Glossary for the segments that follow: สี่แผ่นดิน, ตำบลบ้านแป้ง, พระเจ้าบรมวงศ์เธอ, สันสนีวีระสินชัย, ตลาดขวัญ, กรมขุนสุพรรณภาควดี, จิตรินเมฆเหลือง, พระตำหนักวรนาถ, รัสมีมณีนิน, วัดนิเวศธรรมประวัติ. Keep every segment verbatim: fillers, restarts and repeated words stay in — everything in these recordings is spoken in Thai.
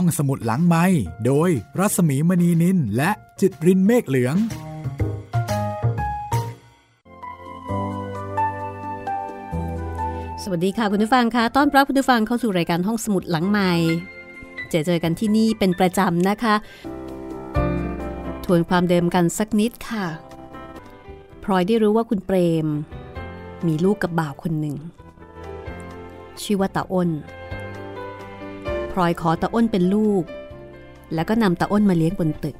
ห้องสมุดหลังไมค์โดยรัสมีมณีนินและจิตรินเมฆเหลืองสวัสดีค่ะคุณผู้ฟังค่ะต้อนรับคุณผู้ฟังเข้าสู่รายการห้องสมุดหลังไมค์เจอเจอกันที่นี่เป็นประจำนะคะทวนความเดิมกันสักนิดค่ะพลอยได้รู้ว่าคุณเปรมมีลูกกับบ่าวคนหนึ่งชื่อว่าตาอ้นพลอยขอตาอ้นเป็นลูกแล้วก็นำตาอ้นมาเลี้ยงบนตึก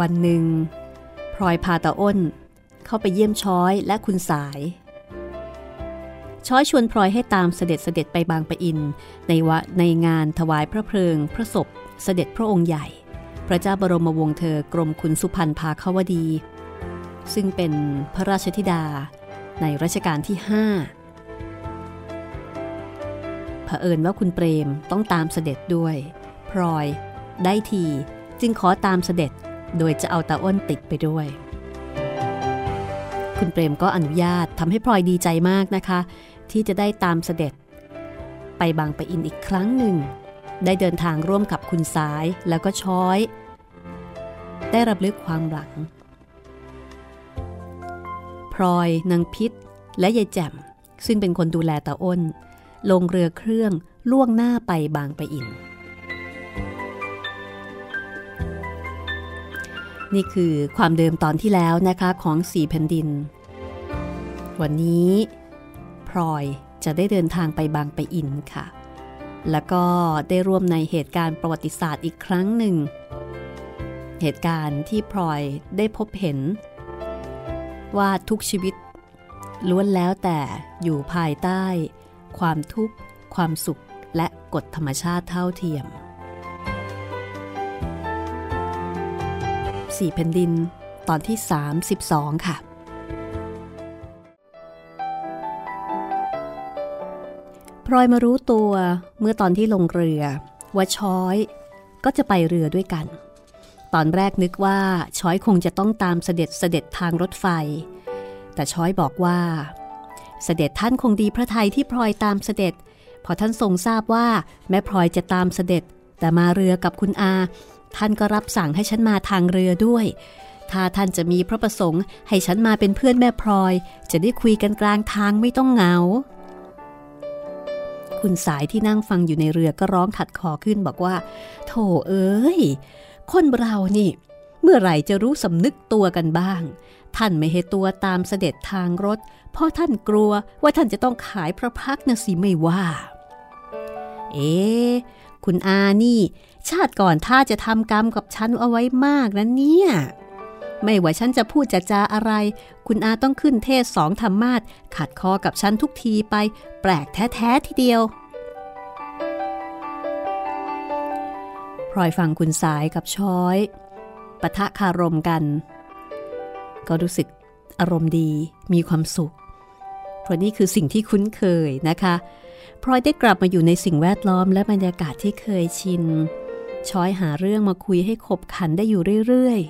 วันหนึ่งพลอยพาตาอ้นเข้าไปเยี่ยมช้อยและคุณสายช้อยชวนพลอยให้ตามเสด็จเสด็จไปบางปะอินในวะในงานถวายพระเพลิงพระศพเสด็จพระองค์ใหญ่พระเจ้าบรมวงศ์เธอกรมขุนสุพรรณภาคาวดีซึ่งเป็นพระราชธิดาในรัชกาลที่ห้าเผอิญว่าคุณเปรมต้องตามเสด็จด้วยพลอยได้ทีจึงขอตามเสด็จโดยจะเอาตาอ้นติดไปด้วยคุณเปรมก็อนุญาตทำให้พลอยดีใจมากนะคะที่จะได้ตามเสด็จไปบางปะอินอีกครั้งหนึ่งได้เดินทางร่วมกับคุณสายแล้วก็ช้อยได้รำลึกความหลังพลอยนางพิษและยายแจ่มซึ่งเป็นคนดูแลตาอ้นลงเรือเครื่องล่วงหน้าไปบางปะอินนี่คือความเดิมตอนที่แล้วนะคะของสี่แผ่นดินวันนี้พลอยจะได้เดินทางไปบางปะอินค่ะแล้วก็ได้ร่วมในเหตุการณ์ประวัติศาสตร์อีกครั้งหนึ่งเหตุการณ์ที่พลอยได้พบเห็นว่าทุกชีวิตล้วนแล้วแต่อยู่ภายใต้ความทุกข์ความสุขและกฎธรรมชาติเท่าเทียมสี่แผ่นดินตอนที่สามสิบสองค่ะพลอยมารู้ตัวเมื่อตอนที่ลงเรือว่าช้อยก็จะไปเรือด้วยกันตอนแรกนึกว่าช้อยคงจะต้องตามเสด็จเสด็จทางรถไฟแต่ช้อยบอกว่าเสด็จท่านคงดีพระทัยที่พลอยตามเสด็จพอท่านทรงทราบว่าแม่พลอยจะตามเสด็จแต่มาเรือกับคุณอาท่านก็รับสั่งให้ฉันมาทางเรือด้วยถ้าท่านจะมีพระประสงค์ให้ฉันมาเป็นเพื่อนแม่พลอยจะได้คุยกันกลางทางไม่ต้องเหงาคุณสายที่นั่งฟังอยู่ในเรือก็ร้องขัดคอขึ้นบอกว่าโธ่เอ้ยคนเรานี่เมื่อไหร่จะรู้สำนึกตัวกันบ้างท่านไม่ให้ตัวตามเสด็จทางรถเพราะท่านกลัวว่าท่านจะต้องขายพระพักนะสิไม่ว่าเอ๊ะคุณอานี่ชาติก่อนท่าจะทำกรรมกับฉันเอาไว้มากนะเนี่ยไม่ว่าฉันจะพูดจะจาอะไรคุณอาต้องขึ้นเทศสองธรรมาสน์ขัดคอกับฉันทุกทีไปแปลกแท้ๆทีเดียวพลอยฟังคุณสายกับช้อยปะทะคารมกันก็รู้สึกอารมณ์ดีมีความสุขเพราะนี่คือสิ่งที่คุ้นเคยนะคะพลอยได้กลับมาอยู่ในสิ่งแวดล้อมและบรรยากาศที่เคยชินช้อยหาเรื่องมาคุยให้ขบขันได้อยู่เรื่อย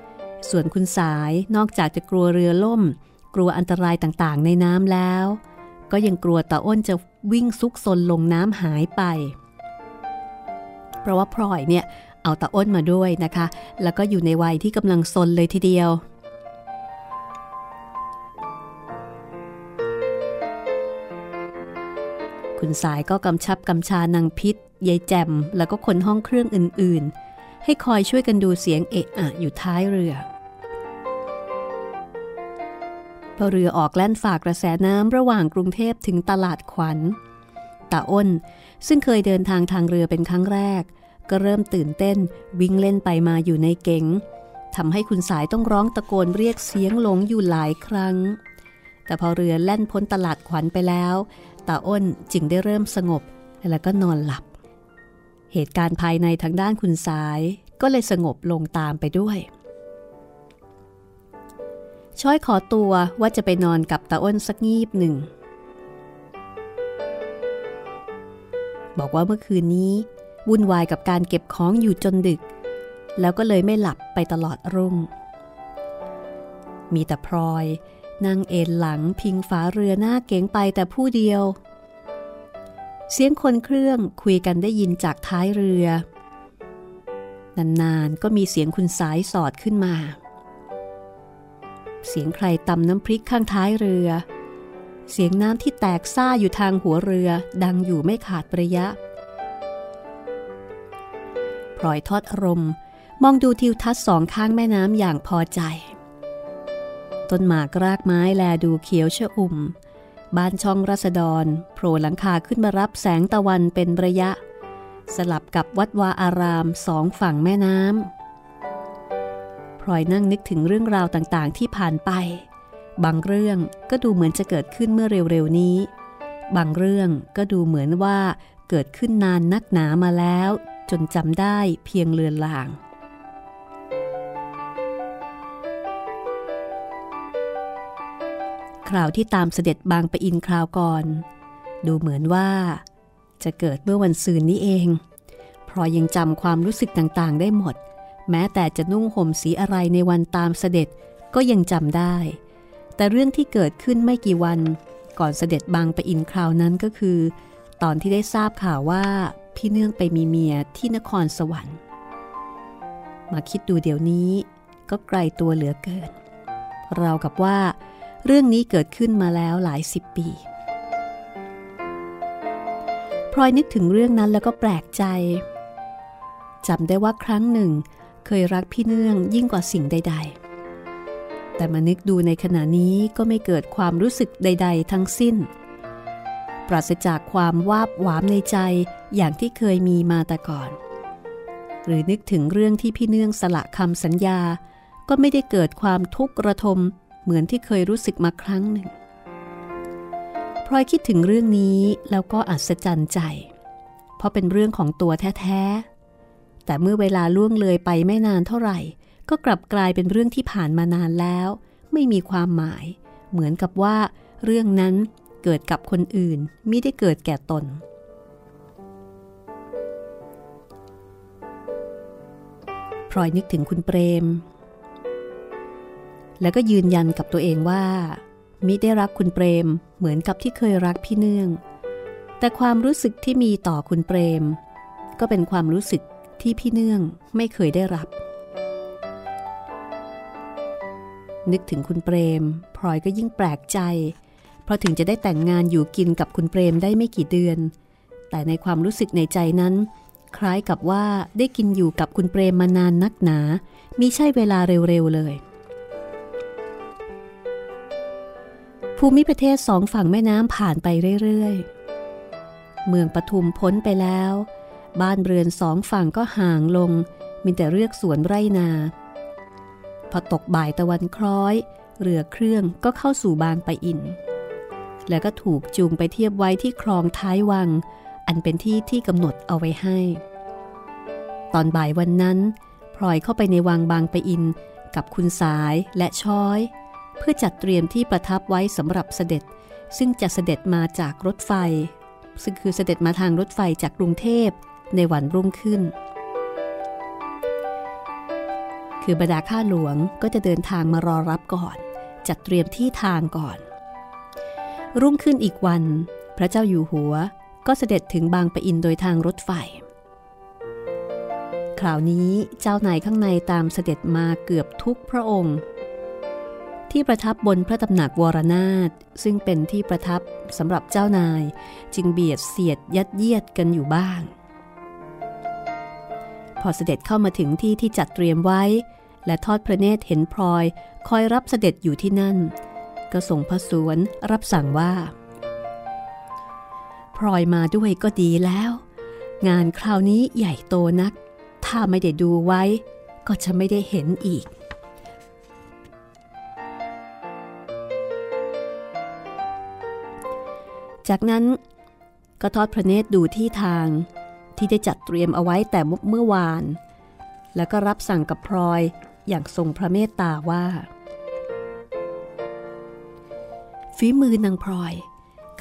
ๆส่วนคุณสายนอกจากจะกลัวเรือล่มกลัวอันตรายต่างๆในน้ำแล้วก็ยังกลัวตาอ้นจะวิ่งซุกซนลงน้ำหายไปเพราะว่าพลอยเนี่ยเอาตาอ้นมาด้วยนะคะแล้วก็อยู่ในวัยที่กำลังซนเลยทีเดียวคุณสายก็กำชับกำชานางพิษยายแจ่มแล้วก็คนห้องเครื่องอื่นๆให้คอยช่วยกันดูเสียงเอะอะอยู่ท้ายเรือพอเรือออกแล่นฝ่ากระแสน้ำระหว่างกรุงเทพถึงตลาดขวัญตาอ้นซึ่งเคยเดินทางทางเรือเป็นครั้งแรกก็เริ่มตื่นเต้นวิ่งเล่นไปมาอยู่ในเก๋งทำให้คุณสายต้องร้องตะโกนเรียกเสียงหลงอยู่หลายครั้งแต่พอเรือแล่นพ้นตลาดขวัญไปแล้วตาอ้นจึงได้เริ่มสงบแล้วก็นอนหลับเหตุการณ์ภายในทางด้านคุณสายก็เลยสงบลงตามไปด้วยช้อยขอตัวว่าจะไปนอนกับตาอ้นสักงีบหนึ่งบอกว่าเมื่อคืนนี้วุ่นวายกับการเก็บของอยู่จนดึกแล้วก็เลยไม่หลับไปตลอดรุ่งมีแต่พลอยนั่งเอนหลังพิงฝาเรือหน้าเก๋งไปแต่ผู้เดียว เสียงคนเครื่องคุยกันได้ยินจากท้ายเรือนานๆก็มีเสียงคุณสายสอดขึ้นมาเสียงใครตำน้ำพริกข้างท้ายเรือเสียงน้ำที่แตกซ่าอยู่ทางหัวเรือดังอยู่ไม่ขาดระยะพลอยทอดอารมณ์มองดูทิวทัศน์สองข้างแม่น้ำอย่างพอใจต้นหมากรากไม้แลดูเขียวชอุ่มบ้านช่องราษฎรโผล่หลังคาขึ้นมารับแสงตะวันเป็นระยะสลับกับวัดวาอารามสองฝั่งแม่น้ำพลอยนั่งนึกถึงเรื่องราวต่างๆที่ผ่านไปบางเรื่องก็ดูเหมือนจะเกิดขึ้นเมื่อเร็วๆนี้บางเรื่องก็ดูเหมือนว่าเกิดขึ้นนานนักหนามาแล้วจนจำได้เพียงเลือนลางคราวที่ตามเสด็จบางปะอินคราวก่อนดูเหมือนว่าจะเกิดเมื่อวันซืนนี้เองพลอยยังจำความรู้สึกต่างๆได้หมดแม้แต่จะนุ่งห่มสีอะไรในวันตามเสด็จก็ยังจำได้แต่เรื่องที่เกิดขึ้นไม่กี่วันก่อนเสด็จบางปะอินคราวนั้นก็คือตอนที่ได้ทราบข่าวว่าพี่เนื่องไปมีเมียที่นครสวรรค์มาคิดดูเดี๋ยวนี้ก็ไกลตัวเหลือเกินราวกับว่าเรื่องนี้เกิดขึ้นมาแล้วหลายสิบปีพลอยนึกถึงเรื่องนั้นแล้วก็แปลกใจจำได้ว่าครั้งหนึ่งเคยรักพี่เนื่องยิ่งกว่าสิ่งใดๆแต่มานึกดูในขณะนี้ก็ไม่เกิดความรู้สึกใดๆทั้งสิ้นปราศจากความวาบหวามในใจอย่างที่เคยมีมาแต่ก่อนหรือนึกถึงเรื่องที่พี่เนื่องสละคำสัญญาก็ไม่ได้เกิดความทุกข์ระทมเหมือนที่เคยรู้สึกมาครั้งหนึ่งพลอยคิดถึงเรื่องนี้แล้วก็อัศจรรย์ใจเพราะเป็นเรื่องของตัวแท้ๆแต่เมื่อเวลาล่วงเลยไปไม่นานเท่าไหร่ก็กลับกลายเป็นเรื่องที่ผ่านมานานแล้วไม่มีความหมายเหมือนกับว่าเรื่องนั้นเกิดกับคนอื่นมิได้เกิดแก่ตนพลอยนึกถึงคุณเปรมแล้วก็ยืนยันกับตัวเองว่ามิได้รักคุณเปรมเหมือนกับที่เคยรักพี่เนื่องแต่ความรู้สึกที่มีต่อคุณเปรมก็เป็นความรู้สึกที่พี่เนื่องไม่เคยได้รับนึกถึงคุณเปรมพลอยก็ยิ่งแปลกใจเพราะถึงจะได้แต่งงานอยู่กินกับคุณเปรมได้ไม่กี่เดือนแต่ในความรู้สึกในใจนั้นคล้ายกับว่าได้กินอยู่กับคุณเปรมมานานนักหนามิใช่เวลาเร็วๆเลยภูมิประเทศสองฝั่งแม่น้ำผ่านไปเรื่อยๆเมืองปทุมพ้นไปแล้วบ้านเรือนสองฝั่งก็ห่างลงมีแต่เรือกสวนไร่นาพอตกบ่ายตะวันคล้อยเรือเครื่องก็เข้าสู่บางปะอินแล้วก็ถูกจูงไปเทียบไว้ที่คลองท้ายวังอันเป็นที่ที่กำหนดเอาไว้ให้ตอนบ่ายวันนั้นพลอยเข้าไปในวังบางปะอินกับคุณสายและช้อยเพื่อจัดเตรียมที่ประทับไว้สำหรับเสด็จซึ่งจะเสด็จมาจากรถไฟซึ่งคือเสด็จมาทางรถไฟจากกรุงเทพในวันรุ่งขึ้นคือบรรดาข้าหลวงก็จะเดินทางมารอรับก่อนจัดเตรียมที่ทางก่อนรุ่งขึ้นอีกวันพระเจ้าอยู่หัวก็เสด็จถึงบางปะอินโดยทางรถไฟคราวนี้เจ้านายข้างในตามเสด็จมาเกือบทุกพระองค์ที่ประทับบนพระตำหนักวรนาถซึ่งเป็นที่ประทับสำหรับเจ้านายจึงเบียดเสียดยัดเยียดกันอยู่บ้างพอเสด็จเข้ามาถึงที่ที่จัดเตรียมไว้และทอดพระเนตรเห็นพลอยคอยรับเสด็จอยู่ที่นั่นก็ส่งพระสวนรับสั่งว่าพลอยมาด้วยก็ดีแล้วงานคราวนี้ใหญ่โตนักถ้าไม่ได้ดูไว้ก็จะไม่ได้เห็นอีกจากนั้นก็ทอดพระเนตรดูที่ทางที่ได้จัดเตรียมเอาไว้แต่เมื่อวานแล้วก็รับสั่งกับพลอยอย่างทรงพระเมตตาว่าฝีมือนางพลอย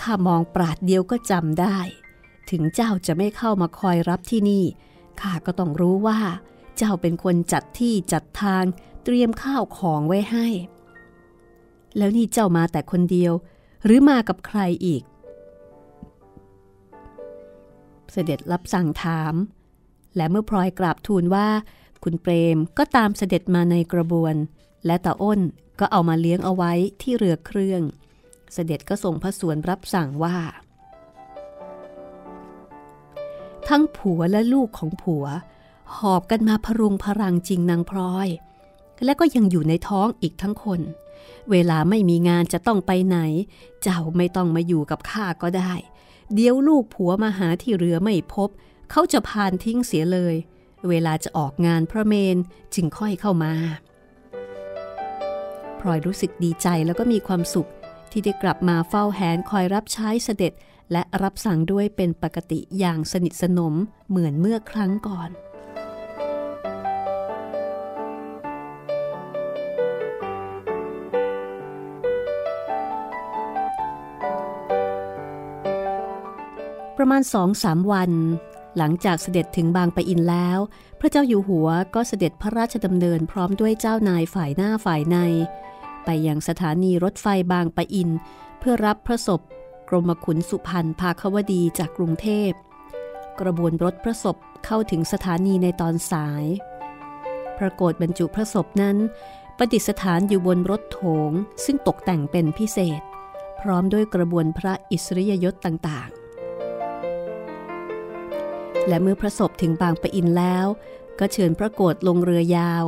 ข้ามองปราดเดียวก็จำได้ถึงเจ้าจะไม่เข้ามาคอยรับที่นี่ข้าก็ต้องรู้ว่าเจ้าเป็นคนจัดที่จัดทางเตรียมข้าวของไว้ให้แล้วนี่เจ้ามาแต่คนเดียวหรือมากับใครอีก เสด็จรับสั่งถามและเมื่อพลอยกราบทูลว่าคุณเปรมก็ตามเสด็จมาในกระบวนและตาอ้นก็เอามาเลี้ยงเอาไว้ที่เรือเครื่องเสด็จก็ส่งพระสวนรับสั่งว่าทั้งผัวและลูกของผัวหอบกันมาพรุงพรังจริงนางพลอยและก็ยังอยู่ในท้องอีกทั้งคนเวลาไม่มีงานจะต้องไปไหนเจ้าไม่ต้องมาอยู่กับข้าก็ได้เดี๋ยวลูกผัวมาหาที่เรือไม่พบเขาจะพานทิ้งเสียเลยเวลาจะออกงานพระเมนจึงค่อยเข้ามาพลอยรู้สึกดีใจแล้วก็มีความสุขที่ได้กลับมาเฝ้าแหนคอยรับใช้เสด็จและรับสั่งด้วยเป็นปกติอย่างสนิทสนมเหมือนเมื่อครั้งก่อนประมาณ สองถึงสาม วันหลังจากเสด็จถึงบางปะอินแล้วพระเจ้าอยู่หัวก็เสด็จพระราชดำเนินพร้อมด้วยเจ้านายฝ่ายหน้าฝ่ายในไปยังสถานีรถไฟบางปะอินเพื่อรับพระศพกรมขุนสุพรรณภาควดีจากกรุงเทพกระบวนรถพระศพเข้าถึงสถานีในตอนสายพระโกฐบรรจุพระศพนั้นประดิษฐานอยู่บนรถโถงซึ่งตกแต่งเป็นพิเศษพร้อมด้วยกระบวนพระอิสริยยศต่างๆและเมื่อพระศพถึงบางปะอินแล้วก็เชิญพระโกฐลงเรือยาว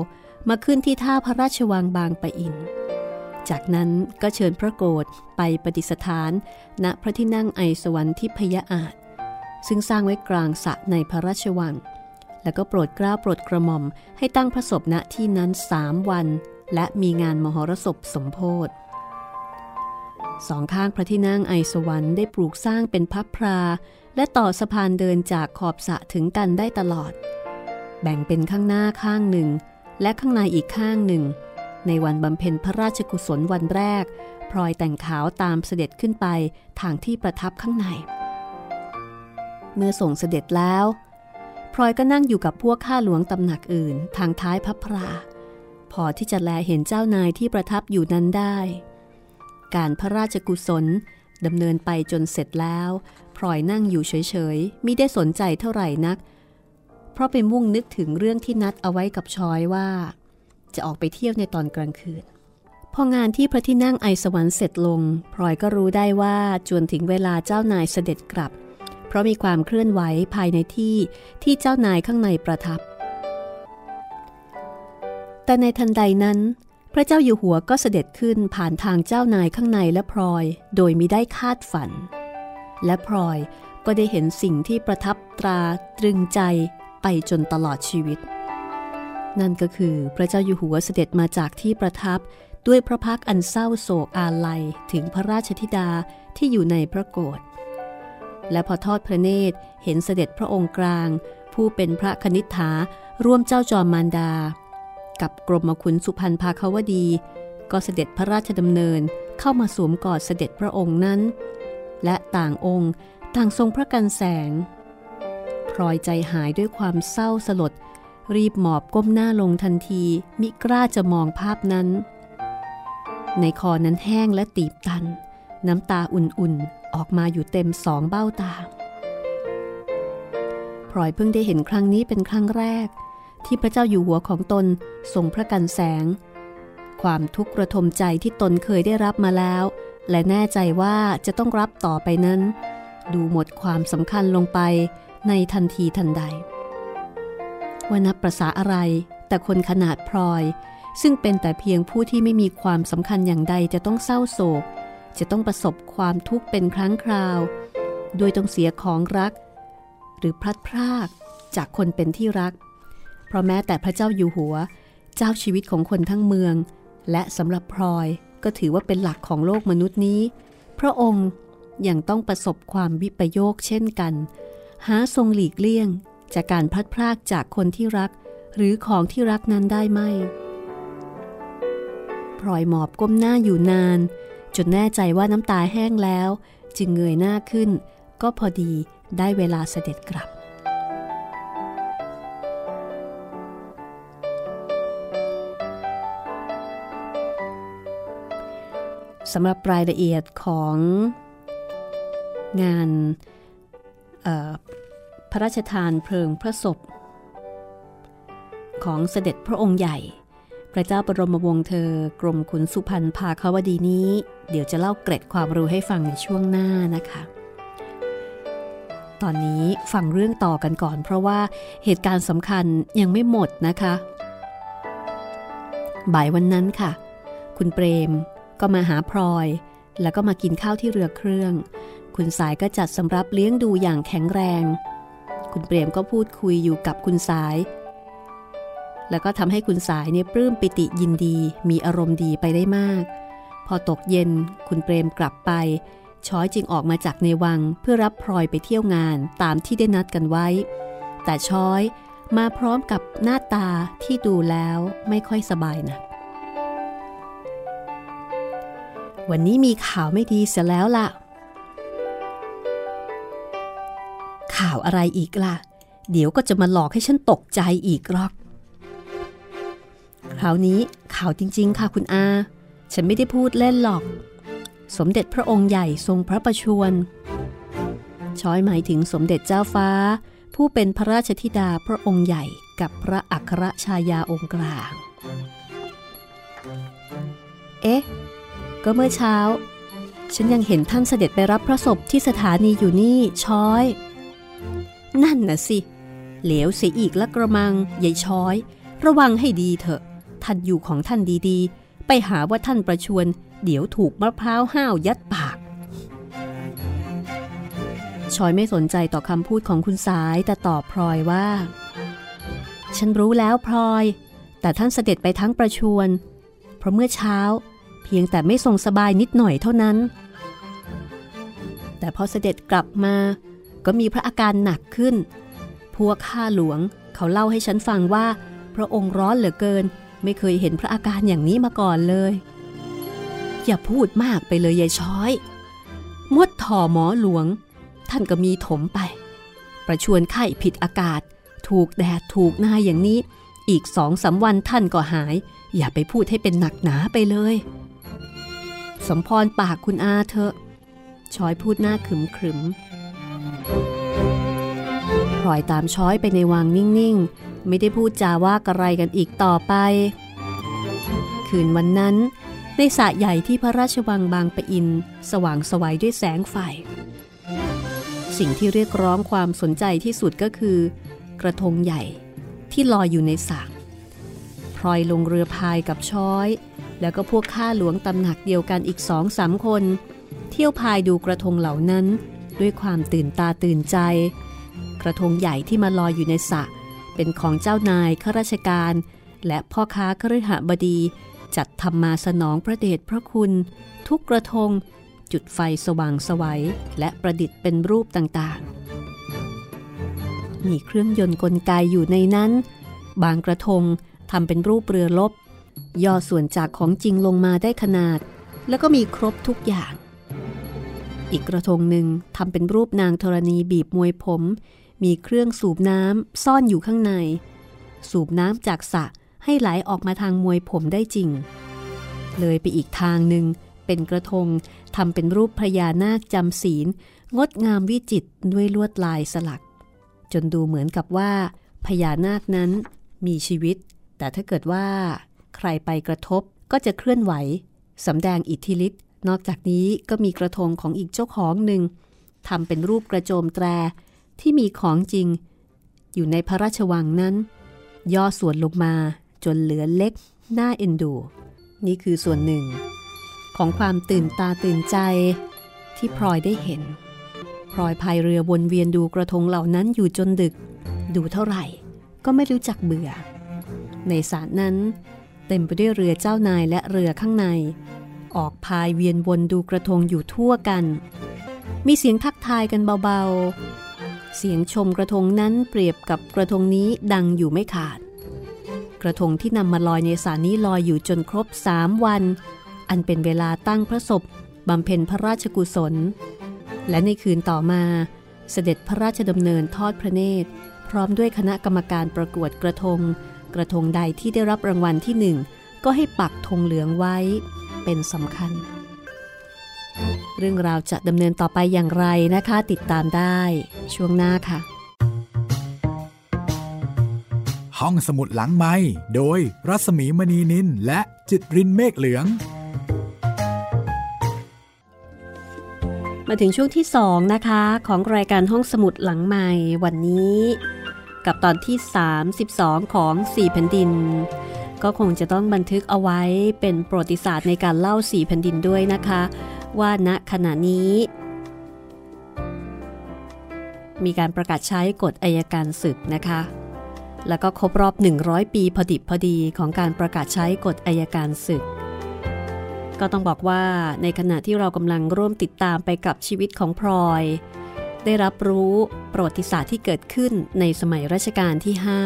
มาขึ้นที่ท่าพระราชวังบางปะอินจากนั้นก็เชิญพระโกฐไปประดิษฐานณพระที่นั่งไอสวรรค์ทิพยอาสน์ซึ่งสร้างไว้กลางสระในพระราชวังแล้วก็โปรดเกล้าโปรดกระหม่อมให้ตั้งพระศพณที่นั้นสามวันและมีงานมหรสพสมโพธิสองข้างพระที่นั่งไอสวรรค์ได้ปลูกสร้างเป็นพับพราและต่อสะพานเดินจากขอบสระถึงกันได้ตลอดแบ่งเป็นข้างหน้าข้างหนึ่งและข้างในอีกข้างหนึ่งในวันบำเพ็ญพระราชกุศลวันแรกพลอยแต่งขาวตามเสด็จขึ้นไปทางที่ประทับข้างในเมื่อส่งเสด็จแล้วพลอยก็นั่งอยู่กับพวกข้าหลวงตำหนักอื่นทางท้ายพับพราพอที่จะแลเห็นเจ้านายที่ประทับอยู่นั้นได้การพระราชกุศลดำเนินไปจนเสร็จแล้วพลอยนั่งอยู่เฉยๆมิได้สนใจเท่าไหร่นักเพราะไปมุ่งนึกถึงเรื่องที่นัดเอาไว้กับชอยว่าจะออกไปเที่ยวในตอนกลางคืนพองานที่พระที่นั่งไอสวรรค์เสร็จลงพลอยก็รู้ได้ว่าจวนถึงเวลาเจ้านายเสด็จกลับเพราะมีความเคลื่อนไหวภายในที่ที่เจ้านายข้างในประทับแต่ในทันใดนั้นพระเจ้าอยู่หัวก็เสด็จขึ้นผ่านทางเจ้านายข้างในและพลอยโดยมิได้คาดฝันและพลอยก็ได้เห็นสิ่งที่ประทับตราตรึงใจไปจนตลอดชีวิตนั่นก็คือพระเจ้าอยู่หัวเสด็จมาจากที่ประทับด้วยพระพักอันเศร้าโศกอาลัยถึงพระราชธิดาที่อยู่ในพระโกฐและพอทอดพระเนตรเห็นเสด็จพระองค์กลางผู้เป็นพระคณิษฐาร่วมเจ้าจอมมารดากับกรมขุนสุพรรณภาควดีก็เสด็จพระราชดำเนินเข้ามาสวมกอดเสด็จพระองค์นั้นและต่างองค์ต่างทรงพระกันแสงพลอยใจหายด้วยความเศร้าสลดรีบหมอบก้มหน้าลงทันทีมิกล้าจะมองภาพนั้นในคอนั้นแห้งและตีบตันน้ำตาอุ่นๆออกมาอยู่เต็มสองเบ้าตาพลอยเพิ่งได้เห็นครั้งนี้เป็นครั้งแรกที่พระเจ้าอยู่หัวของตนทรงพระกันแสงความทุกข์ระทมใจที่ตนเคยได้รับมาแล้วและแน่ใจว่าจะต้องรับต่อไปนั้นดูหมดความสำคัญลงไปในทันทีทันใดว่านับประสาอะไรแต่คนขนาดพลอยซึ่งเป็นแต่เพียงผู้ที่ไม่มีความสำคัญอย่างใดจะต้องเศร้าโศกจะต้องประสบความทุกข์เป็นครั้งคราวโดยต้องเสียของรักหรือพลัดพรากจากคนเป็นที่รักเพราะแม้แต่พระเจ้าอยู่หัวเจ้าชีวิตของคนทั้งเมืองและสำหรับพลอยก็ถือว่าเป็นหลักของโลกมนุษย์นี้พระองค์ยังต้องประสบความวิปโยคเช่นกันหาทรงหลีกเลี่ยงจากการพลัดพรากจากคนที่รักหรือของที่รักนั้นได้ไหมพลอยหมอบก้มหน้าอยู่นานจนแน่ใจว่าน้ำตาแห้งแล้วจึงเงยหน้าขึ้นก็พอดีได้เวลาเสด็จกลับสำหรับรายละเอียดของงาน พระราชทานเพลิงพระศพของเสด็จพระองค์ใหญ่พระเจ้าบรมวงศ์เธอกรมขุนสุพรรณภาคาวดีนี้เดี๋ยวจะเล่าเกร็ดความรู้ให้ฟังในช่วงหน้านะคะตอนนี้ฟังเรื่องต่อกันก่อนเพราะว่าเหตุการณ์สำคัญยังไม่หมดนะคะบ่ายวันนั้นค่ะคุณเปรมก็มาหาพลอยแล้วก็มากินข้าวที่เรือเครื่องคุณสายก็จัดสำรับเลี้ยงดูอย่างแข็งแรงคุณเปรมก็พูดคุยอยู่กับคุณสายแล้วก็ทำให้คุณสายเนี่ยปลื้มปิติยินดีมีอารมณ์ดีไปได้มากพอตกเย็นคุณเปรมกลับไปช้อยจึงออกมาจากในวังเพื่อรับพลอยไปเที่ยวงานตามที่ได้นัดกันไว้แต่ช้อยมาพร้อมกับหน้าตาที่ดูแล้วไม่ค่อยสบายนะวันนี้มีข่าวไม่ดีเสียแล้วล่ะข่าวอะไรอีกล่ะเดี๋ยวก็จะมาหลอกให้ฉันตกใจอีกหรอกคราวนี้ข่าวจริงๆค่ะคุณอาฉันไม่ได้พูดเล่นหรอกสมเด็จพระองค์ใหญ่ทรงพระประชวรช้อยหมายถึงสมเด็จเจ้าฟ้าผู้เป็นพระราชธิดาพระองค์ใหญ่กับพระอัครชายาองค์กลางเอ๊ะก็เมื่อเช้าฉันยังเห็นท่านเสด็จไปรับพระศพที่สถานีอยู่นี่ช้อยนั่นน่ะสิเหลวเสียอีกละกระมังยายช้อยระวังให้ดีเถอะท่านอยู่ของท่านดีๆไปหาว่าท่านประชวรเดี๋ยวถูกมะพร้าวห้าวยัดปากชอยไม่สนใจต่อคำพูดของคุณสายแต่ตอบพลอยว่าฉันรู้แล้วพลอยแต่ท่านเสด็จไปทั้งประชวรเพราะเมื่อเช้าเพียงแต่ไม่ทรงสบายนิดหน่อยเท่านั้นแต่พอเสด็จกลับมาก็มีพระอาการหนักขึ้นพวกข้าหลวงเขาเล่าให้ฉันฟังว่าพระองค์ร้อนเหลือเกินไม่เคยเห็นพระอาการอย่างนี้มาก่อนเลยอย่าพูดมากไปเลยยายช้อยมดถ่อหมอหลวงท่านก็มีถมไปประชวรไข้ผิดอากาศถูกแดดถูกหน้าอย่างนี้อีกสองสามวันท่านก็หายอย่าไปพูดให้เป็นหนักหนาไปเลยสมพรปากคุณอาเถอะช้อยพูดหน้าขึมขึมพลอยตามช้อยไปในวังนิ่งๆไม่ได้พูดจาว่าอะไรกันอีกต่อไปคืนวันนั้นในสระใหญ่ที่พระราชวังบางปะอินสว่างสวัยด้วยแสงไฟสิ่งที่เรียกร้องความสนใจที่สุดก็คือกระทงใหญ่ที่ลอยอยู่ในสระพลอยลงเรือพายกับช้อยแล้วก็พวกข้าหลวงตำหนักเดียวกันอีกสองสามคนเที่ยวพายดูกระทงเหล่านั้นด้วยความตื่นตาตื่นใจกระทงใหญ่ที่มาลอยอยู่ในสระเป็นของเจ้านายข้าราชการและพ่อค้าคฤหบดีจัดทำมาสนองพระเดชพระคุณทุกกระทงจุดไฟสว่างสวัยและประดิษฐ์เป็นรูปต่างๆมีเครื่องยนต์กลไกอยู่ในนั้นบางกระทงทำเป็นรูปเรือลบย่อส่วนจากของจริงลงมาได้ขนาดแล้วก็มีครบทุกอย่างอีกกระทงหนึ่งทำเป็นรูปนางธรณีบีบมวยผมมีเครื่องสูบน้ำซ่อนอยู่ข้างในสูบน้ำจากสระให้ไหลออกมาทางมวยผมได้จริงเลยไปอีกทางหนึ่งเป็นกระทงทำเป็นรูปพญานาคจำศีลงดงามวิจิตรด้วยลวดลายสลักจนดูเหมือนกับว่าพญานาคนั้นมีชีวิตแต่ถ้าเกิดว่าใครไปกระทบก็จะเคลื่อนไหวสำแดงอิทธิฤทธิ์นอกจากนี้ก็มีกระทงของอีกเจ้าของหนึ่งทำเป็นรูปกระโจมแตรที่มีของจริงอยู่ในพระราชวังนั้นย่อส่วนลงมาจนเหลือเล็กน่าเอ็นดูนี่คือส่วนหนึ่งของความตื่นตาตื่นใจที่พลอยได้เห็นพลอยพายเรือวนเวียนดูกระทงเหล่านั้นอยู่จนดึกดูเท่าไหร่ก็ไม่รู้จักเบื่อในสระนั้นเต็มไปด้วยเรือเจ้านายและเรือข้างในออกพายเวียนวนดูกระทงอยู่ทั่วกันมีเสียงทักทายกันเบาๆเสียงชมกระทงนั้นเปรียบกับกระทงนี้ดังอยู่ไม่ขาดกระทงที่นำมาลอยในสระนี้ลอยอยู่จนครบสามวันอันเป็นเวลาตั้งพระศพบำเพ็ญพระราชกุศลและในคืนต่อมาเสด็จพระราชดำเนินทอดพระเนตรพร้อมด้วยคณะกรรมการประกวดกระทงกระทงใดที่ได้รับรางวัลที่หนึ่งก็ให้ปักธงเหลืองไว้เป็นสำคัญเรื่องราวจะดำเนินต่อไปอย่างไรนะคะติดตามได้ช่วงหน้าค่ะ ห้องสมุดหลังไมค์โดยรัสมีมณีนินและจิตรินเมฆเหลืองมาถึงช่วงที่สองนะคะของรายการห้องสมุดหลังไมค์วันนี้กับตอนที่สามสิบสองของสี่แผ่นดินก็คงจะต้องบันทึกเอาไว้เป็นประวัติศาสตร์ในการเล่าสี่แผ่นดินด้วยนะคะว่าณขณะนี้มีการประกาศใช้กฎอัยการศึกนะคะแล้วก็ครบรอบหนึ่งร้อยปีพอดิบพอดีของการประกาศใช้กฎอัยการศึกก็ต้องบอกว่าในขณะที่เรากำลังร่วมติดตามไปกับชีวิตของพลอยได้รับรู้ประวัติศาสตร์ที่เกิดขึ้นในสมัยรัชกาลที่ห้า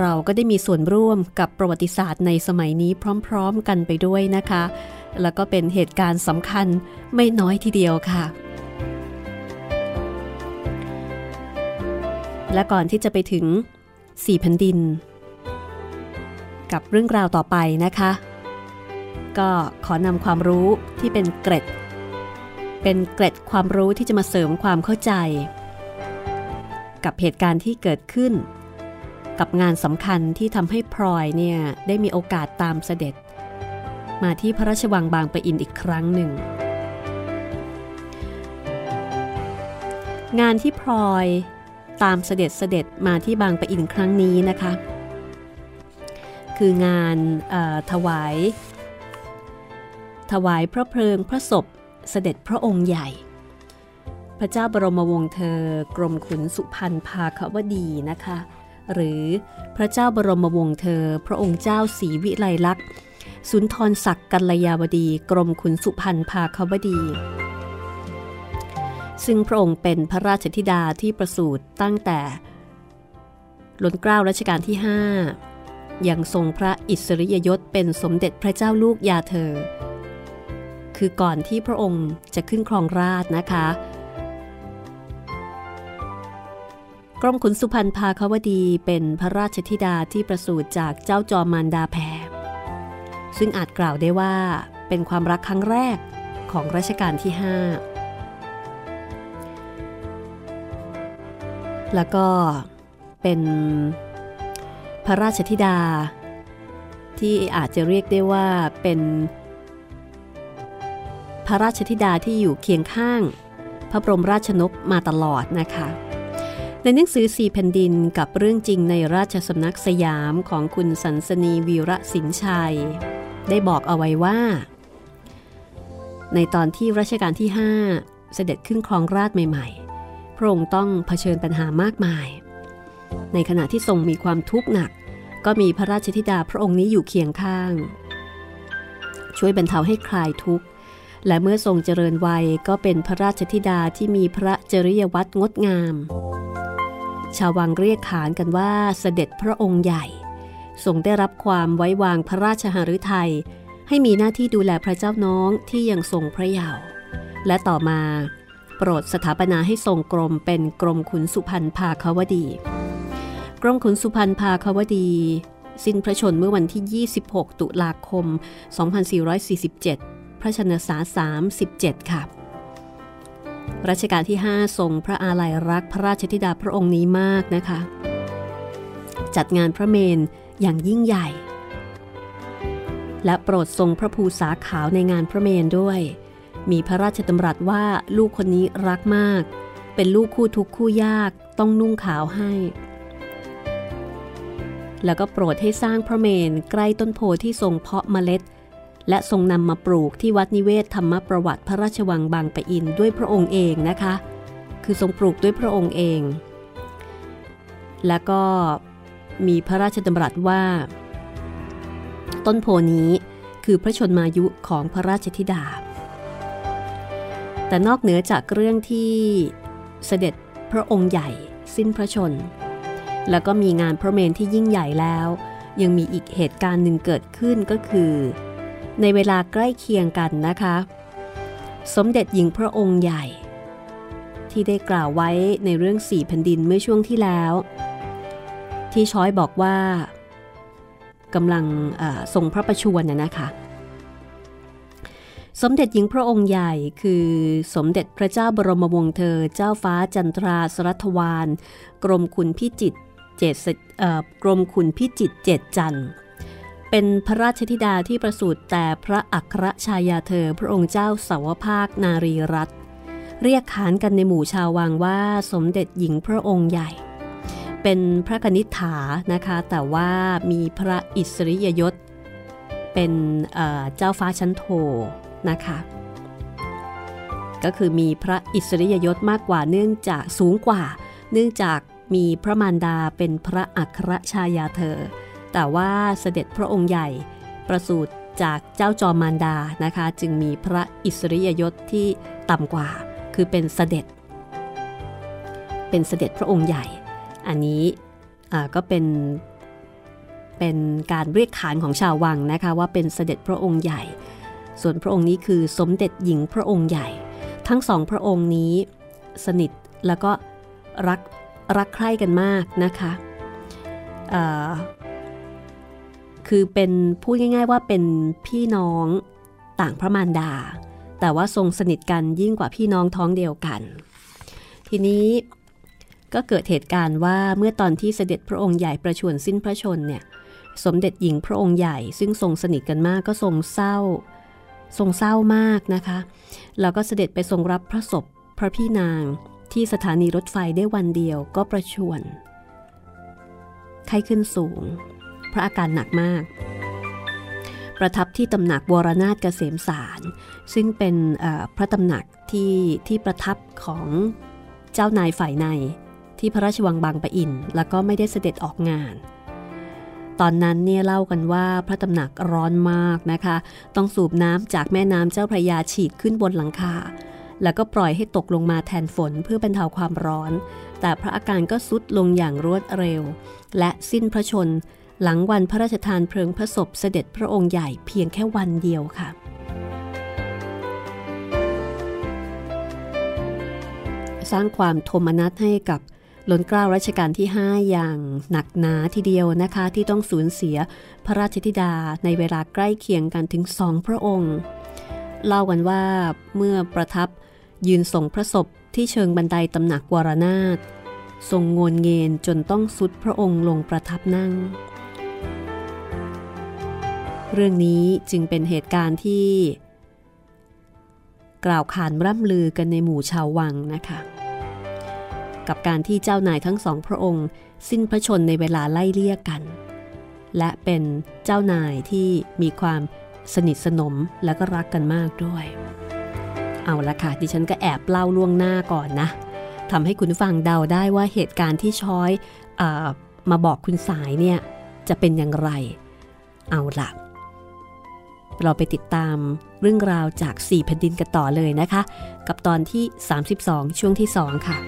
เราก็ได้มีส่วนร่วมกับประวัติศาสตร์ในสมัยนี้พร้อมๆกันไปด้วยนะคะแล้วก็เป็นเหตุการณ์สำคัญไม่น้อยทีเดียวค่ะและก่อนที่จะไปถึงสี่แผ่นดินกับเรื่องราวต่อไปนะคะก็ขอนำความรู้ที่เป็นเกร็ดเป็นเกร็ดความรู้ที่จะมาเสริมความเข้าใจกับเหตุการณ์ที่เกิดขึ้นกับงานสำคัญที่ทำให้พลอยเนี่ยได้มีโอกาสตามเสด็จมาที่พระราชวังบางปะอินอีกครั้งหนึ่งงานที่พลอยตามเสด็จเสด็จมาที่บางปะอินครั้งนี้นะคะคืองานถวายถวายพระเพลิงพระศพเสด็จพระองค์ใหญ่พระเจ้าบรมวงศ์เธอกรมขุนสุพรรณภาควดีนะคะหรือพระเจ้าบรมวงศ์เธอพระองค์เจ้าศรีวิไลลักษณ์สุนทรศักดิ์กัลยาวดีกรมขุนสุพรรณภาควดีซึ่งพระองค์เป็นพระราชธิดาที่ประสูติตั้งแต่ล้นเกล้ารัชกาลที่ห้ายังทรงพระอิสริยยศเป็นสมเด็จพระเจ้าลูกยาเธอคือก่อนที่พระองค์จะขึ้นครองราชย์นะคะกรมขุนสุพรรณภาควดีเป็นพระราชธิดาที่ประสูติจากเจ้าจอมมารดาแพรซึ่งอาจกล่าวได้ว่าเป็นความรักครั้งแรกของรัชกาลที่ห้าแล้วก็เป็นพระราชธิดาที่อาจจะเรียกได้ว่าเป็นพระราชธิดาที่อยู่เคียงข้างพระบรมราชนกมาตลอดนะคะในหนังสือสี่แผ่นดินกับเรื่องจริงในราชสำนักสยามของคุณสันสนีวีระสินชัยได้บอกเอาไว้ว่าในตอนที่รัชกาลที่ห้าเสด็จขึ้นครองราชย์ใหม่ๆพระองค์ต้องเผชิญปัญหามากมายในขณะที่ทรงมีความทุกข์หนักก็มีพระราชธิดาพระองค์นี้อยู่เคียงข้างช่วยบรรเทาให้คลายทุกข์และเมื่อทรงเจริญวัยก็เป็นพระราชธิดาที่มีพระจริยวัตรงดงามชาววังเรียกขานกันว่าเสด็จพระองค์ใหญ่ทรงได้รับความไว้วางพระราชหฤทัยให้มีหน้าที่ดูแลพระเจ้าน้องที่ยังทรงพระเยาว์และต่อมาโปรดสถาปนาให้ทรงกรมเป็นกรมขุนสุพรรณภาควดีกรมขุนสุพรรณภาควดีสิ้นพระชนม์เมื่อวันที่ยี่สิบหกตุลาคมสองพันสี่ร้อยสี่สิบเจ็ดพระชนสาสสามสิบเจ็ดค่ะรัชกาลที่ห้าทรงพระอาลัยรักพระราชธิดาพระองค์นี้มากนะคะจัดงานพระเมรุอย่างยิ่งใหญ่และโปรดทรงพระภูษาขาวในงานพระเมรุด้วยมีพระราชดำรัสว่าลูกคนนี้รักมากเป็นลูกคู่ทุกคู่ยากต้องนุ่งขาวให้แล้วก็โปรดให้สร้างพระเมรุใกล้ต้นโพธิ์ที่ทรงเพาะเมล็ดและทรงนำมาปลูกที่วัดนิเวศธรรมประวัติพระราชวังบางปะอินด้วยพระองค์เองนะคะคือทรงปลูกด้วยพระองค์เองแล้วก็มีพระราชดำรัสว่าต้นโพนี้คือพระชนมายุของพระราชธิดาแต่นอกเหนือจากเรื่องที่เสด็จพระองค์ใหญ่สิ้นพระชนแล้วก็มีงานพระเมรุที่ยิ่งใหญ่แล้วยังมีอีกเหตุการณ์หนึ่งเกิดขึ้นก็คือในเวลาใกล้เคียงกันนะคะสมเด็จหญิงพระองค์ใหญ่ที่ได้กล่าวไว้ในเรื่องสี่แผ่นดินเมื่อช่วงที่แล้วที่ช้อยบอกว่ากำลังทรงพระประชวรน่ะนะคะสมเด็จหญิงพระองค์ใหญ่คือสมเด็จพระเจ้าบรมวงศ์เธอเจ้าฟ้าจันทราสรัทวานกรมขุนพิจิตร เจ็ดกรมขุนพิจิตรเจ็ดจันทร์เป็นพระราชธิดาที่ประสูติแต่พระอัครชายาเธอพระองค์เจ้าสาวภาคนารีรัตน์เรียกขานกันในหมู่ชาววังว่าสมเด็จหญิงพระองค์ใหญ่เป็นพระกนิษฐานะคะแต่ว่ามีพระอิสริยยศเป็นเจ้าฟ้าชั้นโทนะคะก็คือมีพระอิสริยยศมากกว่าเนื่องจากสูงกว่าเนื่องจากมีพระมารดาเป็นพระอัครชายาเธอแต่ว่าเสด็จพระองค์ใหญ่ประสูติจากเจ้าจอมมารดานะคะจึงมีพระอิสริยยศที่ต่ำกว่าคือเป็นเสด็จเป็นเสด็จพระองค์ใหญ่อันนี้ก็เป็นเป็นการเรียกขานของชาววังนะคะว่าเป็นเสด็จพระองค์ใหญ่ส่วนพระองค์นี้คือสมเด็จหญิงพระองค์ใหญ่ทั้งสองพระองค์นี้สนิทแล้วก็รักรักใคร่กันมากนะคะคือเป็นพูดง่ายๆว่าเป็นพี่น้องต่างพระมารดาแต่ว่าทรงสนิทกันยิ่งกว่าพี่น้องท้องเดียวกันทีนี้ก็เกิดเหตุการณ์ว่าเมื่อตอนที่เสด็จพระองค์ใหญ่ประชวรสิ้นพระชนม์เนี่ยสมเด็จหญิงพระองค์ใหญ่ซึ่งทรงสนิทกันมากก็ทรงเศร้าทรงเศร้ามากนะคะแล้วก็เสด็จไปทรงรับพระศพพระพี่นางที่สถานีรถไฟได้วันเดียวก็ประชวรไข้ขึ้นสูงพระอาการหนักมากประทับที่ตำหนักวรนาถเกษมสารซึ่งเป็นพระตำหนักที่ที่ประทับของเจ้านายฝ่ายในที่พระราชวังบางปะอินแล้วก็ไม่ได้เสด็จออกงานตอนนั้นเนี่ยเล่ากันว่าพระตำหนักร้อนมากนะคะต้องสูบน้ำจากแม่น้ำเจ้าพระยาฉีดขึ้นบนหลังคาแล้วก็ปล่อยให้ตกลงมาแทนฝนเพื่อบรรเทาความร้อนแต่พระอาการก็ทรุดลงอย่างรวดเร็วและสิ้นพระชนม์หลังวันพระราชทานเพลิงพระศพเสด็จพระองค์ใหญ่เพียงแค่วันเดียวค่ะสร้างความโทมนัสให้กับล้นเกล้ารัชกาลที่ห้าอย่างหนักหนาทีเดียวนะคะที่ต้องสูญเสียพระราชธิดาในเวลาใกล้เคียงกันถึงสองพระองค์เล่ากันว่าเมื่อประทับยืนส่งพระศพที่เชิงบันไดตำหนักวรนาถทรงงนเงนจนต้องสุดพระองค์ลงประทับนั่งเรื่องนี้จึงเป็นเหตุการณ์ที่กล่าวขานร่ำลือกันในหมู่ชาววังนะคะกับการที่เจ้านายทั้งสองพระองค์สิ้นพระชนม์ในเวลาไล่เลี่ยกันและเป็นเจ้านายที่มีความสนิทสนมและก็รักกันมากด้วยเอาละค่ะดิฉันก็แอบเล่าล่วงหน้าก่อนนะทำให้คุณฟังเดาได้ว่าเหตุการณ์ที่ช้อยมาบอกคุณสายเนี่ยจะเป็นอย่างไรเอาล่ะเราไปติดตามเรื่องราวจากสี่แผ่นดินกันต่อเลยนะคะกับตอนที่สามสิบสองช่วงที่สองค่ะ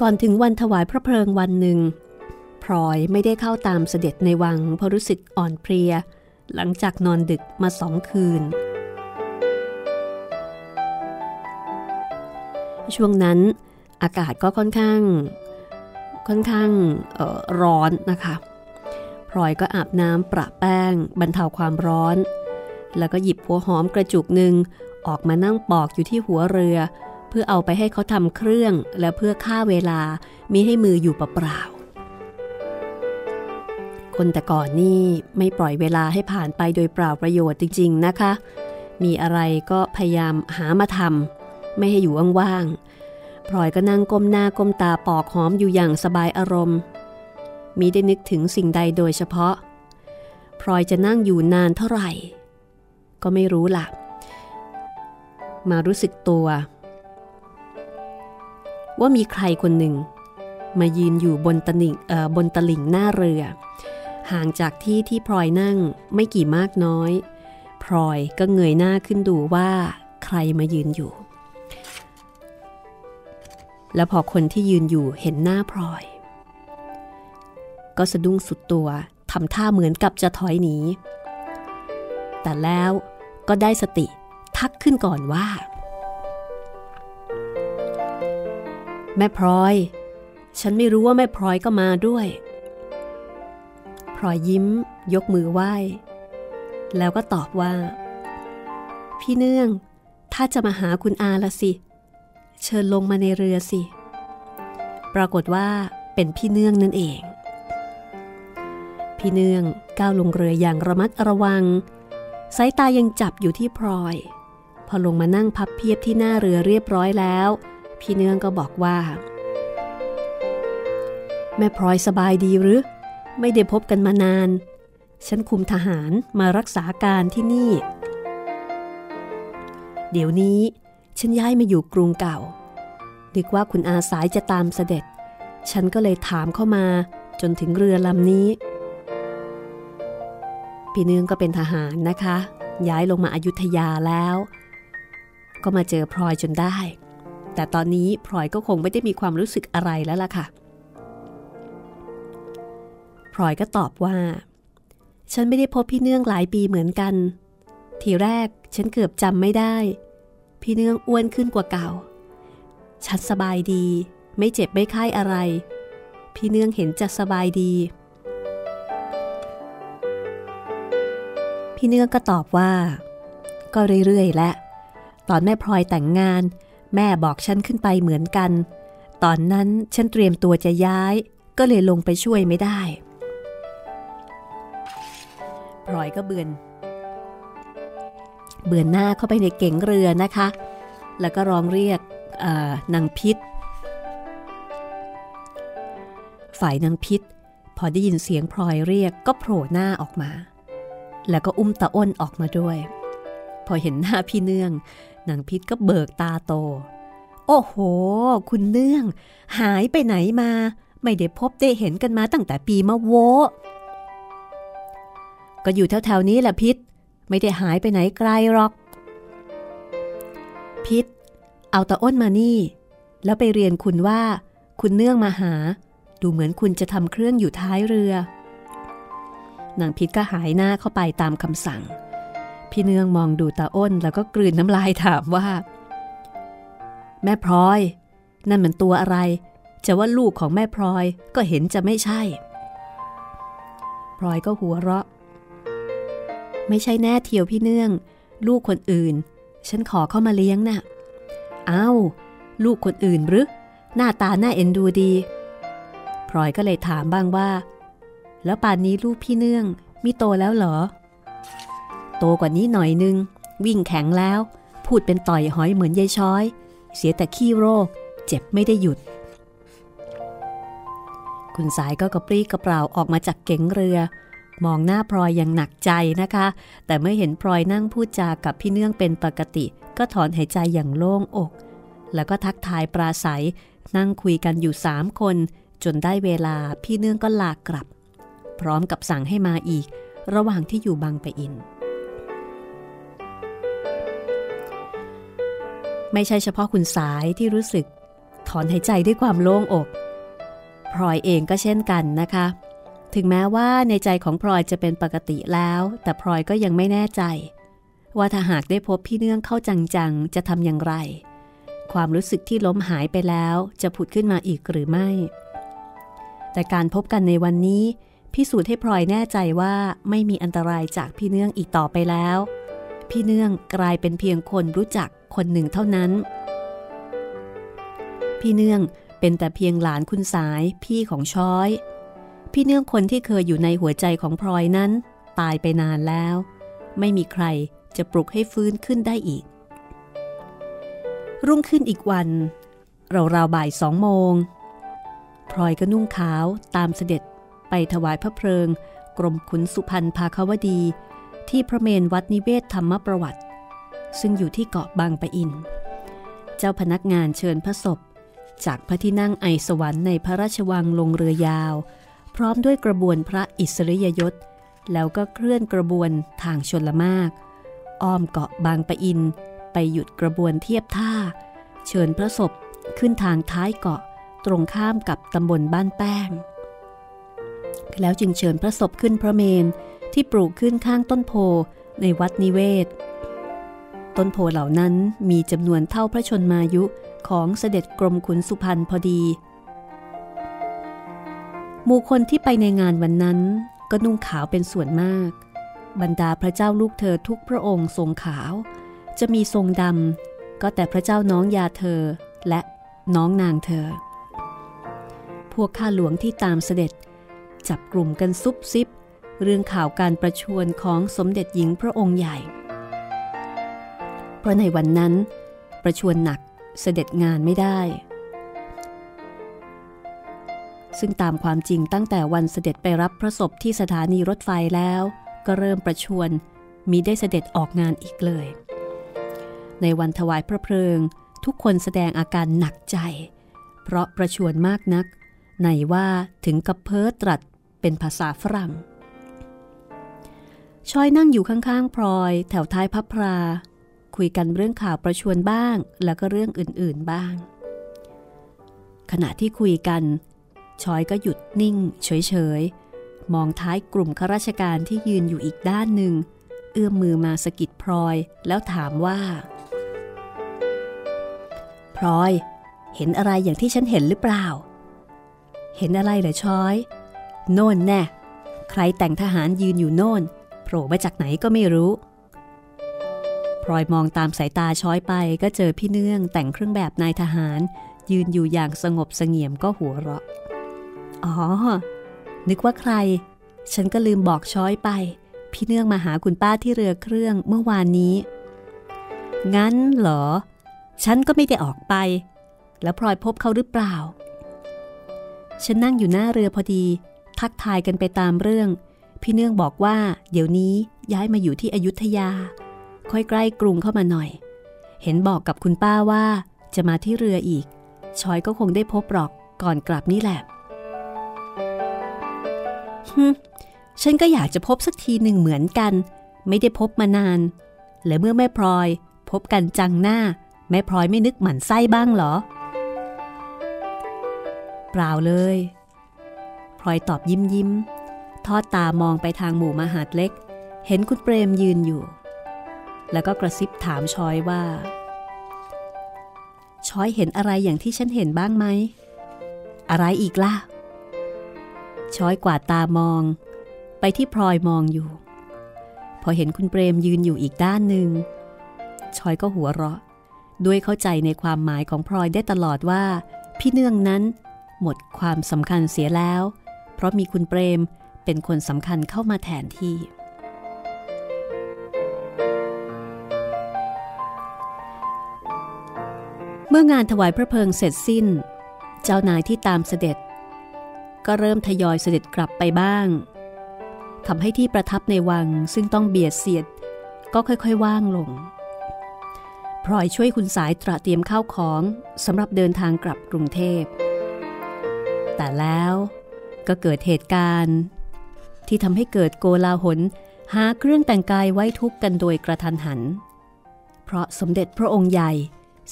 ก่อนถึงวันถวายพระเพลิงวันหนึ่งพลอยไม่ได้เข้าตามเสด็จในวังเพราะรู้สึกอ่อนเพลียหลังจากนอนดึกมาสองคืนช่วงนั้นอากาศก็ค่อนข้างค่อนข้างร้อนนะคะพลอยก็อาบน้ำประแป้งบรรเทาความร้อนแล้วก็หยิบหัวหอมกระจุกหนึ่งออกมานั่งปอกอยู่ที่หัวเรือเพื่อเอาไปให้เขาทำเครื่องและเพื่อฆ่าเวลามิให้มืออยู่เปล่าๆคนแต่ก่อนนี่ไม่ปล่อยเวลาให้ผ่านไปโดยเปล่าประโยชน์จริงๆนะคะมีอะไรก็พยายามหามาทำไม่ให้อยู่ว่างพลอยก็นั่งก้มหน้าก้มตาปอกหอมอยู่อย่างสบายอารมณ์มิได้นึกถึงสิ่งใดโดยเฉพาะพลอยจะนั่งอยู่นานเท่าไหร่ก็ไม่รู้ล่ะมารู้สึกตัวว่ามีใครคนหนึ่งมายืนอยู่บนตะลิ่งเอ่อบนตะลิ่งหน้าเรือห่างจากที่ที่พลอยนั่งไม่กี่มากน้อยพลอยก็เงยหน้าขึ้นดูว่าใครมายืนอยู่แล้วพอคนที่ยืนอยู่เห็นหน้าพลอยก็สะดุ้งสุดตัวทำท่าเหมือนกับจะถอยหนีแต่แล้วก็ได้สติทักขึ้นก่อนว่าแม่พลอยฉันไม่รู้ว่าแม่พลอยก็มาด้วยพลอยยิ้มยกมือไหว้แล้วก็ตอบว่าพี่เนื่องถ้าจะมาหาคุณอาละสิ เชิญลงมาในเรือสิปรากฏว่าเป็นพี่เนื่องนั่นเองพี่เนื่องก้าวลงเรืออย่างระมัดระวังสายตายังจับอยู่ที่พลอยพอลงมานั่งพับเพียบที่หน้าเรือเรียบร้อยแล้วพี่เนื่องก็บอกว่าแม่พลอยสบายดีหรือไม่ได้พบกันมานานฉันคุมทหารมารักษาการที่นี่เดี๋ยวนี้ฉันย้ายมาอยู่กรุงเก่านึกว่าคุณอาสายจะตามเสด็จฉันก็เลยถามเข้ามาจนถึงเรือลำนี้พี่เนื่องก็เป็นทหารนะคะย้ายลงมาอยุธยาแล้วก็มาเจอพลอยจนได้แต่ตอนนี้พลอยก็คงไม่ได้มีความรู้สึกอะไรแล้วล่ะค่ะพลอยก็ตอบว่าฉันไม่ได้พบพี่เนื่องหลายปีเหมือนกันทีแรกฉันเกือบจำไม่ได้พี่เนื่องอ้วนขึ้นกว่าเก่าฉันสบายดีไม่เจ็บไม่ไข้อะไรพี่เนื่องเห็นจะสบายดีพี่เนื่องก็ตอบว่าก็เรื่อยๆและตอนแม่พลอยแต่งงานแม่บอกฉันขึ้นไปเหมือนกันตอนนั้นฉันเตรียมตัวจะย้ายก็เลยลงไปช่วยไม่ได้พลอยก็เบือนเบือนหน้าเข้าไปในเก๋งเรือนะคะแล้วก็ร้องเรียกนางพิษฝ่ายนางพิษพอได้ยินเสียงพลอยเรียกก็โผล่หน้าออกมาแล้วก็อุ้มตาอ้นออกมาด้วยพอเห็นหน้าพี่เนื่องนางพิษก็เบิกตาโตโอ้โหคุณเนื่องหายไปไหนมาไม่ได้พบได้เห็นกันมาตั้งแต่ปีมะโวก็อยู่แถวๆนี้แหละพิษไม่ได้หายไปไหนไกลหรอกพิษเอาตาอ้นมานี่แล้วไปเรียนคุณว่าคุณเนื่องมาหาดูเหมือนคุณจะทำเครื่องอยู่ท้ายเรือนางพิษก็หายหน้าเข้าไปตามคำสั่งพี่เนื่องมองดูตาอ้นแล้วก็กลืนน้ำลายถามว่าแม่พลอยนั่นมันตัวอะไรจะว่าลูกของแม่พลอยก็เห็นจะไม่ใช่พลอยก็หัวเราะไม่ใช่แน่เทียวพี่เนื่องลูกคนอื่นฉันขอเข้ามาเลี้ยงน่ะอ้าวลูกคนอื่นหรือหน้าตาหน้าเอ็นดูดีพลอยก็เลยถามบ้างว่าแล้วป่านนี้ลูกพี่เนื่องมีโตแล้วเหรอโตกว่านี้หน่อยนึงวิ่งแข็งแล้วพูดเป็นต่อยหอยเหมือนยายช้อยเสียแต่ขี้โรคเจ็บไม่ได้หยุดคุณสายก็กระปรี้กระเปร่าออกมาจากเก๋งเรือมองหน้าพลอยอย่างหนักใจนะคะแต่เมื่อเห็นพลอยนั่งพูดจากับพี่เนื่องเป็นปกติก็ถอนหายใจอย่างโล่งอกแล้วก็ทักทายปราศัยนั่งคุยกันอยู่สามคนจนได้เวลาพี่เนื่องก็ลากลับพร้อมกับสั่งให้มาอีกระหว่างที่อยู่บางปะอินไม่ใช่เฉพาะคุณสายที่รู้สึกถอนหายใจด้วยความโล่งอกพลอยเองก็เช่นกันนะคะถึงแม้ว่าในใจของพลอยจะเป็นปกติแล้วแต่พลอยก็ยังไม่แน่ใจว่าถ้าหากได้พบพี่เนื่องเข้าจังๆจะทำอย่างไรความรู้สึกที่ล้มหายไปแล้วจะผุดขึ้นมาอีกหรือไม่แต่การพบกันในวันนี้พิสูจน์ให้พลอยแน่ใจว่าไม่มีอันตรายจากพี่เนื่องอีกต่อไปแล้วพี่เนื่องกลายเป็นเพียงคนรู้จักคนหนึ่งเท่านั้นพี่เนื่องเป็นแต่เพียงหลานคุณสายพี่ของช้อยพี่เนื่องคนที่เคยอยู่ในหัวใจของพลอยนั้นตายไปนานแล้วไม่มีใครจะปลุกให้ฟื้นขึ้นได้อีกรุ่งขึ้นอีกวันราวๆบ่ายสองโมงพลอยก็นุ่งขาวตามเสด็จไปถวายพระเพลิงกรมขุนสุพรรณภาควดีที่พระเมรุวัดนิเวศธรรมประวัติซึ่งอยู่ที่เกาะบางปะอินเจ้าพนักงานเชิญพระศพจากพระที่นั่งไอสวรรค์ในพระราชวังลงเรือยาวพร้อมด้วยกระบวนพระอิสริยยศแล้วก็เคลื่อนกระบวนทางชลมากอ้อมเกาะบางปะอินไปหยุดกระบวนเทียบท่าเชิญพระศพขึ้นทางท้ายเกาะตรงข้ามกับตำบลบ้านแป้งแล้วจึงเชิญพระศพขึ้นพระเมรุที่ปลูกขึ้นข้างต้นโพในวัดนิเวศต้นโพเหล่านั้นมีจำนวนเท่าพระชนมายุของเสด็จกรมขุนสุพรรณพอดีหมู่คนที่ไปในงานวันนั้นก็นุ่งขาวเป็นส่วนมากบรรดาพระเจ้าลูกเธอทุกพระองค์ทรงขาวจะมีทรงดำก็แต่พระเจ้าน้องยาเธอ และน้องนางเธอพวกข้าหลวงที่ตามเสด็จจับกลุ่มกันซุบซิบเรื่องข่าวการประชวรของสมเด็จหญิงพระองค์ใหญ่เพราะในวันนั้นประชวรหนักเสด็จงานไม่ได้ซึ่งตามความจริงตั้งแต่วันเสด็จไปรับพระศพที่สถานีรถไฟแล้วก็เริ่มประชวรมิได้เสด็จออกงานอีกเลยในวันถวายพระเพลิงทุกคนแสดงอาการหนักใจเพราะประชวรมากนักไหนว่าถึงกับเพ้อตรัสเป็นภาษาฝรั่งชอยนั่งอยู่ข้างๆพลอยแถวท้ายพับพราคุยกันเรื่องข่าวประชวรบ้างแล้วก็เรื่องอื่นๆบ้างขณะที่คุยกันชอยก็หยุดนิ่งเฉยๆมองท้ายกลุ่มข้าราชการที่ยืนอยู่อีกด้านหนึ่งเอื้อมมือมาสะกิดพลอยแล้วถามว่าพลอยเห็นอะไรอย่างที่ฉันเห็นหรือเปล่าเห็นอะไรเหรอช้อยโน่นแน่ใครแต่งทหารยืนอยู่โน่นโผล่มาจากไหนก็ไม่รู้พลอยมองตามสายตาช้อยไปก็เจอพี่เนื่องแต่งเครื่องแบบนายทหารยืนอยู่อย่างสงบเสงี่ยมก็หัวเราะอ๋อนึกว่าใครฉันก็ลืมบอกช้อยไปพี่เนื่องมาหาคุณป้าที่เรือเครื่องเมื่อวานนี้งั้นเหรอฉันก็ไม่ได้ออกไปแล้วพลอยพบเขาหรือเปล่าฉันนั่งอยู่หน้าเรือพอดีทักทายกันไปตามเรื่องพี่เนื่องบอกว่าเดี๋ยวนี้ย้ายมาอยู่ที่อยุธยาค่อยใกล้กรุงเข้ามาหน่อยเห็นบอกกับคุณป้าว่าจะมาที่เรืออีกชอยก็คงได้พบหรอกก่อนกลับนี่แหละฮึฉันก็อยากจะพบสักทีหนึ่งเหมือนกันไม่ได้พบมานานและเมื่อแม่พลอยพบกันจังหน้าแม่พลอยไม่นึกหมั่นไส้บ้างเหรอเปล่าเลยพลอยตอบยิ้มยิ้มทอดตามองไปทางหมู่มหาดเล็กเห็นคุณเปรมยืนอยู่แล้วก็กระซิบถามชอยว่าชอยเห็นอะไรอย่างที่ฉันเห็นบ้างไหมอะไรอีกล่ะชอยกวาดตามองไปที่พลอยมองอยู่พอเห็นคุณเปรมยืนอยู่อีกด้านหนึ่งชอยก็หัวเราะด้วยเข้าใจในความหมายของพลอยได้ตลอดว่าพี่เนื่องนั้นหมดความสำคัญเสียแล้วเพราะมีคุณเปรมเป็นคนสำคัญเข้ามาแทนที่เมื่องานถวายพระเพลิงเสร็จสิ้นเจ้านายที่ตามเสด็จก็เริ่มทยอยเสด็จกลับไปบ้างทำให้ที่ประทับในวังซึ่งต้องเบียดเสียดก็ค่อยๆว่างลงพลอยช่วยคุณสายตระเตรียมข้าวของสำหรับเดินทางกลับกรุงเทพแต่แล้วก็เกิดเหตุการณ์ที่ทำให้เกิดโกลาหลหาเครื่องแต่งกายไว้ทุกข์กันโดยกระทันหันเพราะสมเด็จพระองค์ใหญ่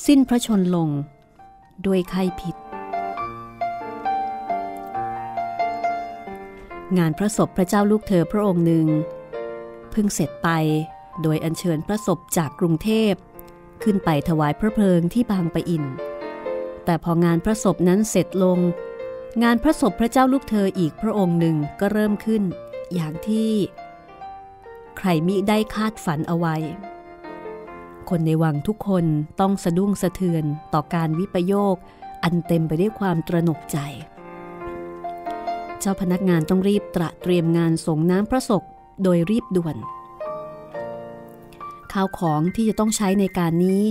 สิ้นพระชนม์ลงด้วยไข้พิษงานพระศพพระเจ้าลูกเธอพระองค์หนึ่งเพิ่งเสร็จไปโดยอัญเชิญพระศพจากกรุงเทพขึ้นไปถวายพระเพลิงที่บางปะอินแต่พองานพระศพนั้นเสร็จลงงานพระศพพระเจ้าลูกเธออีกพระองค์หนึ่งก็เริ่มขึ้นอย่างที่ใครมิได้คาดฝันเอาไว้คนในวังทุกคนต้องสะดุ้งสะเทือนต่อการวิปโยคอันเต็มไปด้วยความตระหนกใจเจ้าพนักงานต้องรีบตระเตรียมงานส่งน้ำพระศพโดยรีบด่วนข้าวของที่จะต้องใช้ในการนี้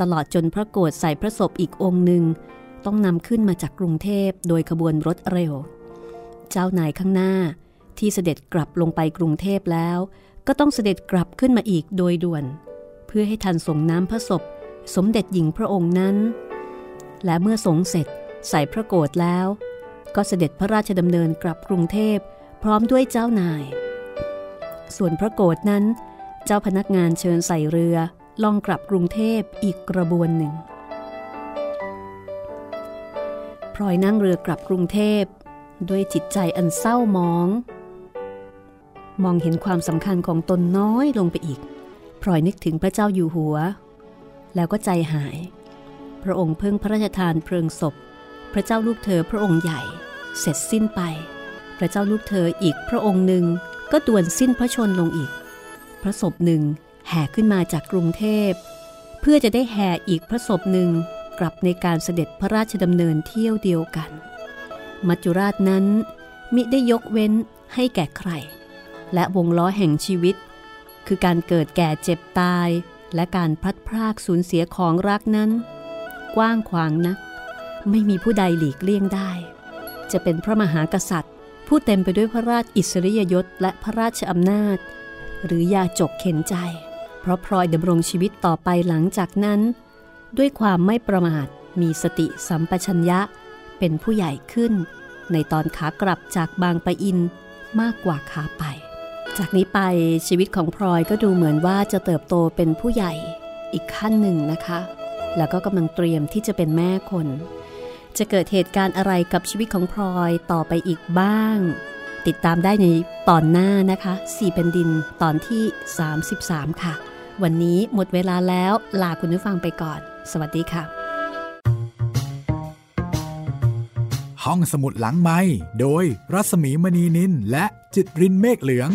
ตลอดจนพระโกศใส่พระศพอีกองค์หนึ่งต้องนำขึ้นมาจากกรุงเทพโดยขบวนรถเร็วเจ้านายข้างหน้าที่เสด็จกลับลงไปกรุงเทพแล้วก็ต้องเสด็จกลับขึ้นมาอีกโดยด่วนเพื่อให้ทันส่งน้ำพระศพสมเด็จหญิงพระองค์นั้นและเมื่อสงเสร็จใส่พระโกศแล้วก็เสด็จพระราชดำเนินกลับกรุงเทพพร้อมด้วยเจ้านายส่วนพระโกศนั้นเจ้าพนักงานเชิญใส่เรือล่องกลับกรุงเทพอีกกระบวนหนึ่งพลอยนั่งเรือกลับกรุงเทพด้วยจิตใจอันเศร้ามองมองเห็นความสำคัญของตนน้อยลงไปอีกพลอยนึกถึงพระเจ้าอยู่หัวแล้วก็ใจหายพระองค์เพิ่งพระราชทานเพลิงศพพระเจ้าลูกเธอพระองค์ใหญ่เสร็จสิ้นไปพระเจ้าลูกเธออีกพระองค์หนึ่งก็ด่วนสิ้นพระชนม์ลงอีกพระศพหนึ่งแห่ขึ้นมาจากกรุงเทพเพื่อจะได้แห่อีกพระศพหนึ่ง กลับในการเสด็จพระราชดำเนินเที่ยวเดียวกันมัจจุราชนั้นมิได้ยกเว้นให้แก่ใครและวงล้อแห่งชีวิตคือการเกิดแก่เจ็บตายและการพลัดพรากสูญเสียของรักนั้นกว้างขวางนักไม่มีผู้ใดหลีกเลี่ยงได้จะเป็นพระมหากษัตริย์ผู้เต็มไปด้วยพระราชอิสริยยศและพระราชอำนาจหรือยาจกเข็นใจเพราะพลอยดำรงชีวิตต่อไปหลังจากนั้นด้วยความไม่ประมาทมีสติสัมปชัญญะเป็นผู้ใหญ่ขึ้นในตอนขากลับจากบางปะอินมากกว่าขาไปจากนี้ไปชีวิตของพลอยก็ดูเหมือนว่าจะเติบโตเป็นผู้ใหญ่อีกขั้นหนึ่งนะคะแล้วก็กำลังเตรียมที่จะเป็นแม่คนจะเกิดเหตุการณ์อะไรกับชีวิตของพลอยต่อไปอีกบ้างติดตามได้ในตอนหน้านะคะสี่แผ่นดินตอนที่สามสิบสามค่ะวันนี้หมดเวลาแล้วลาคุณผู้ฟังไปก่อนสวัสดีค่ะห้องสมุดหลังไมค์โดยรัศมีมณีนินและจิตรินเมฆเหลือง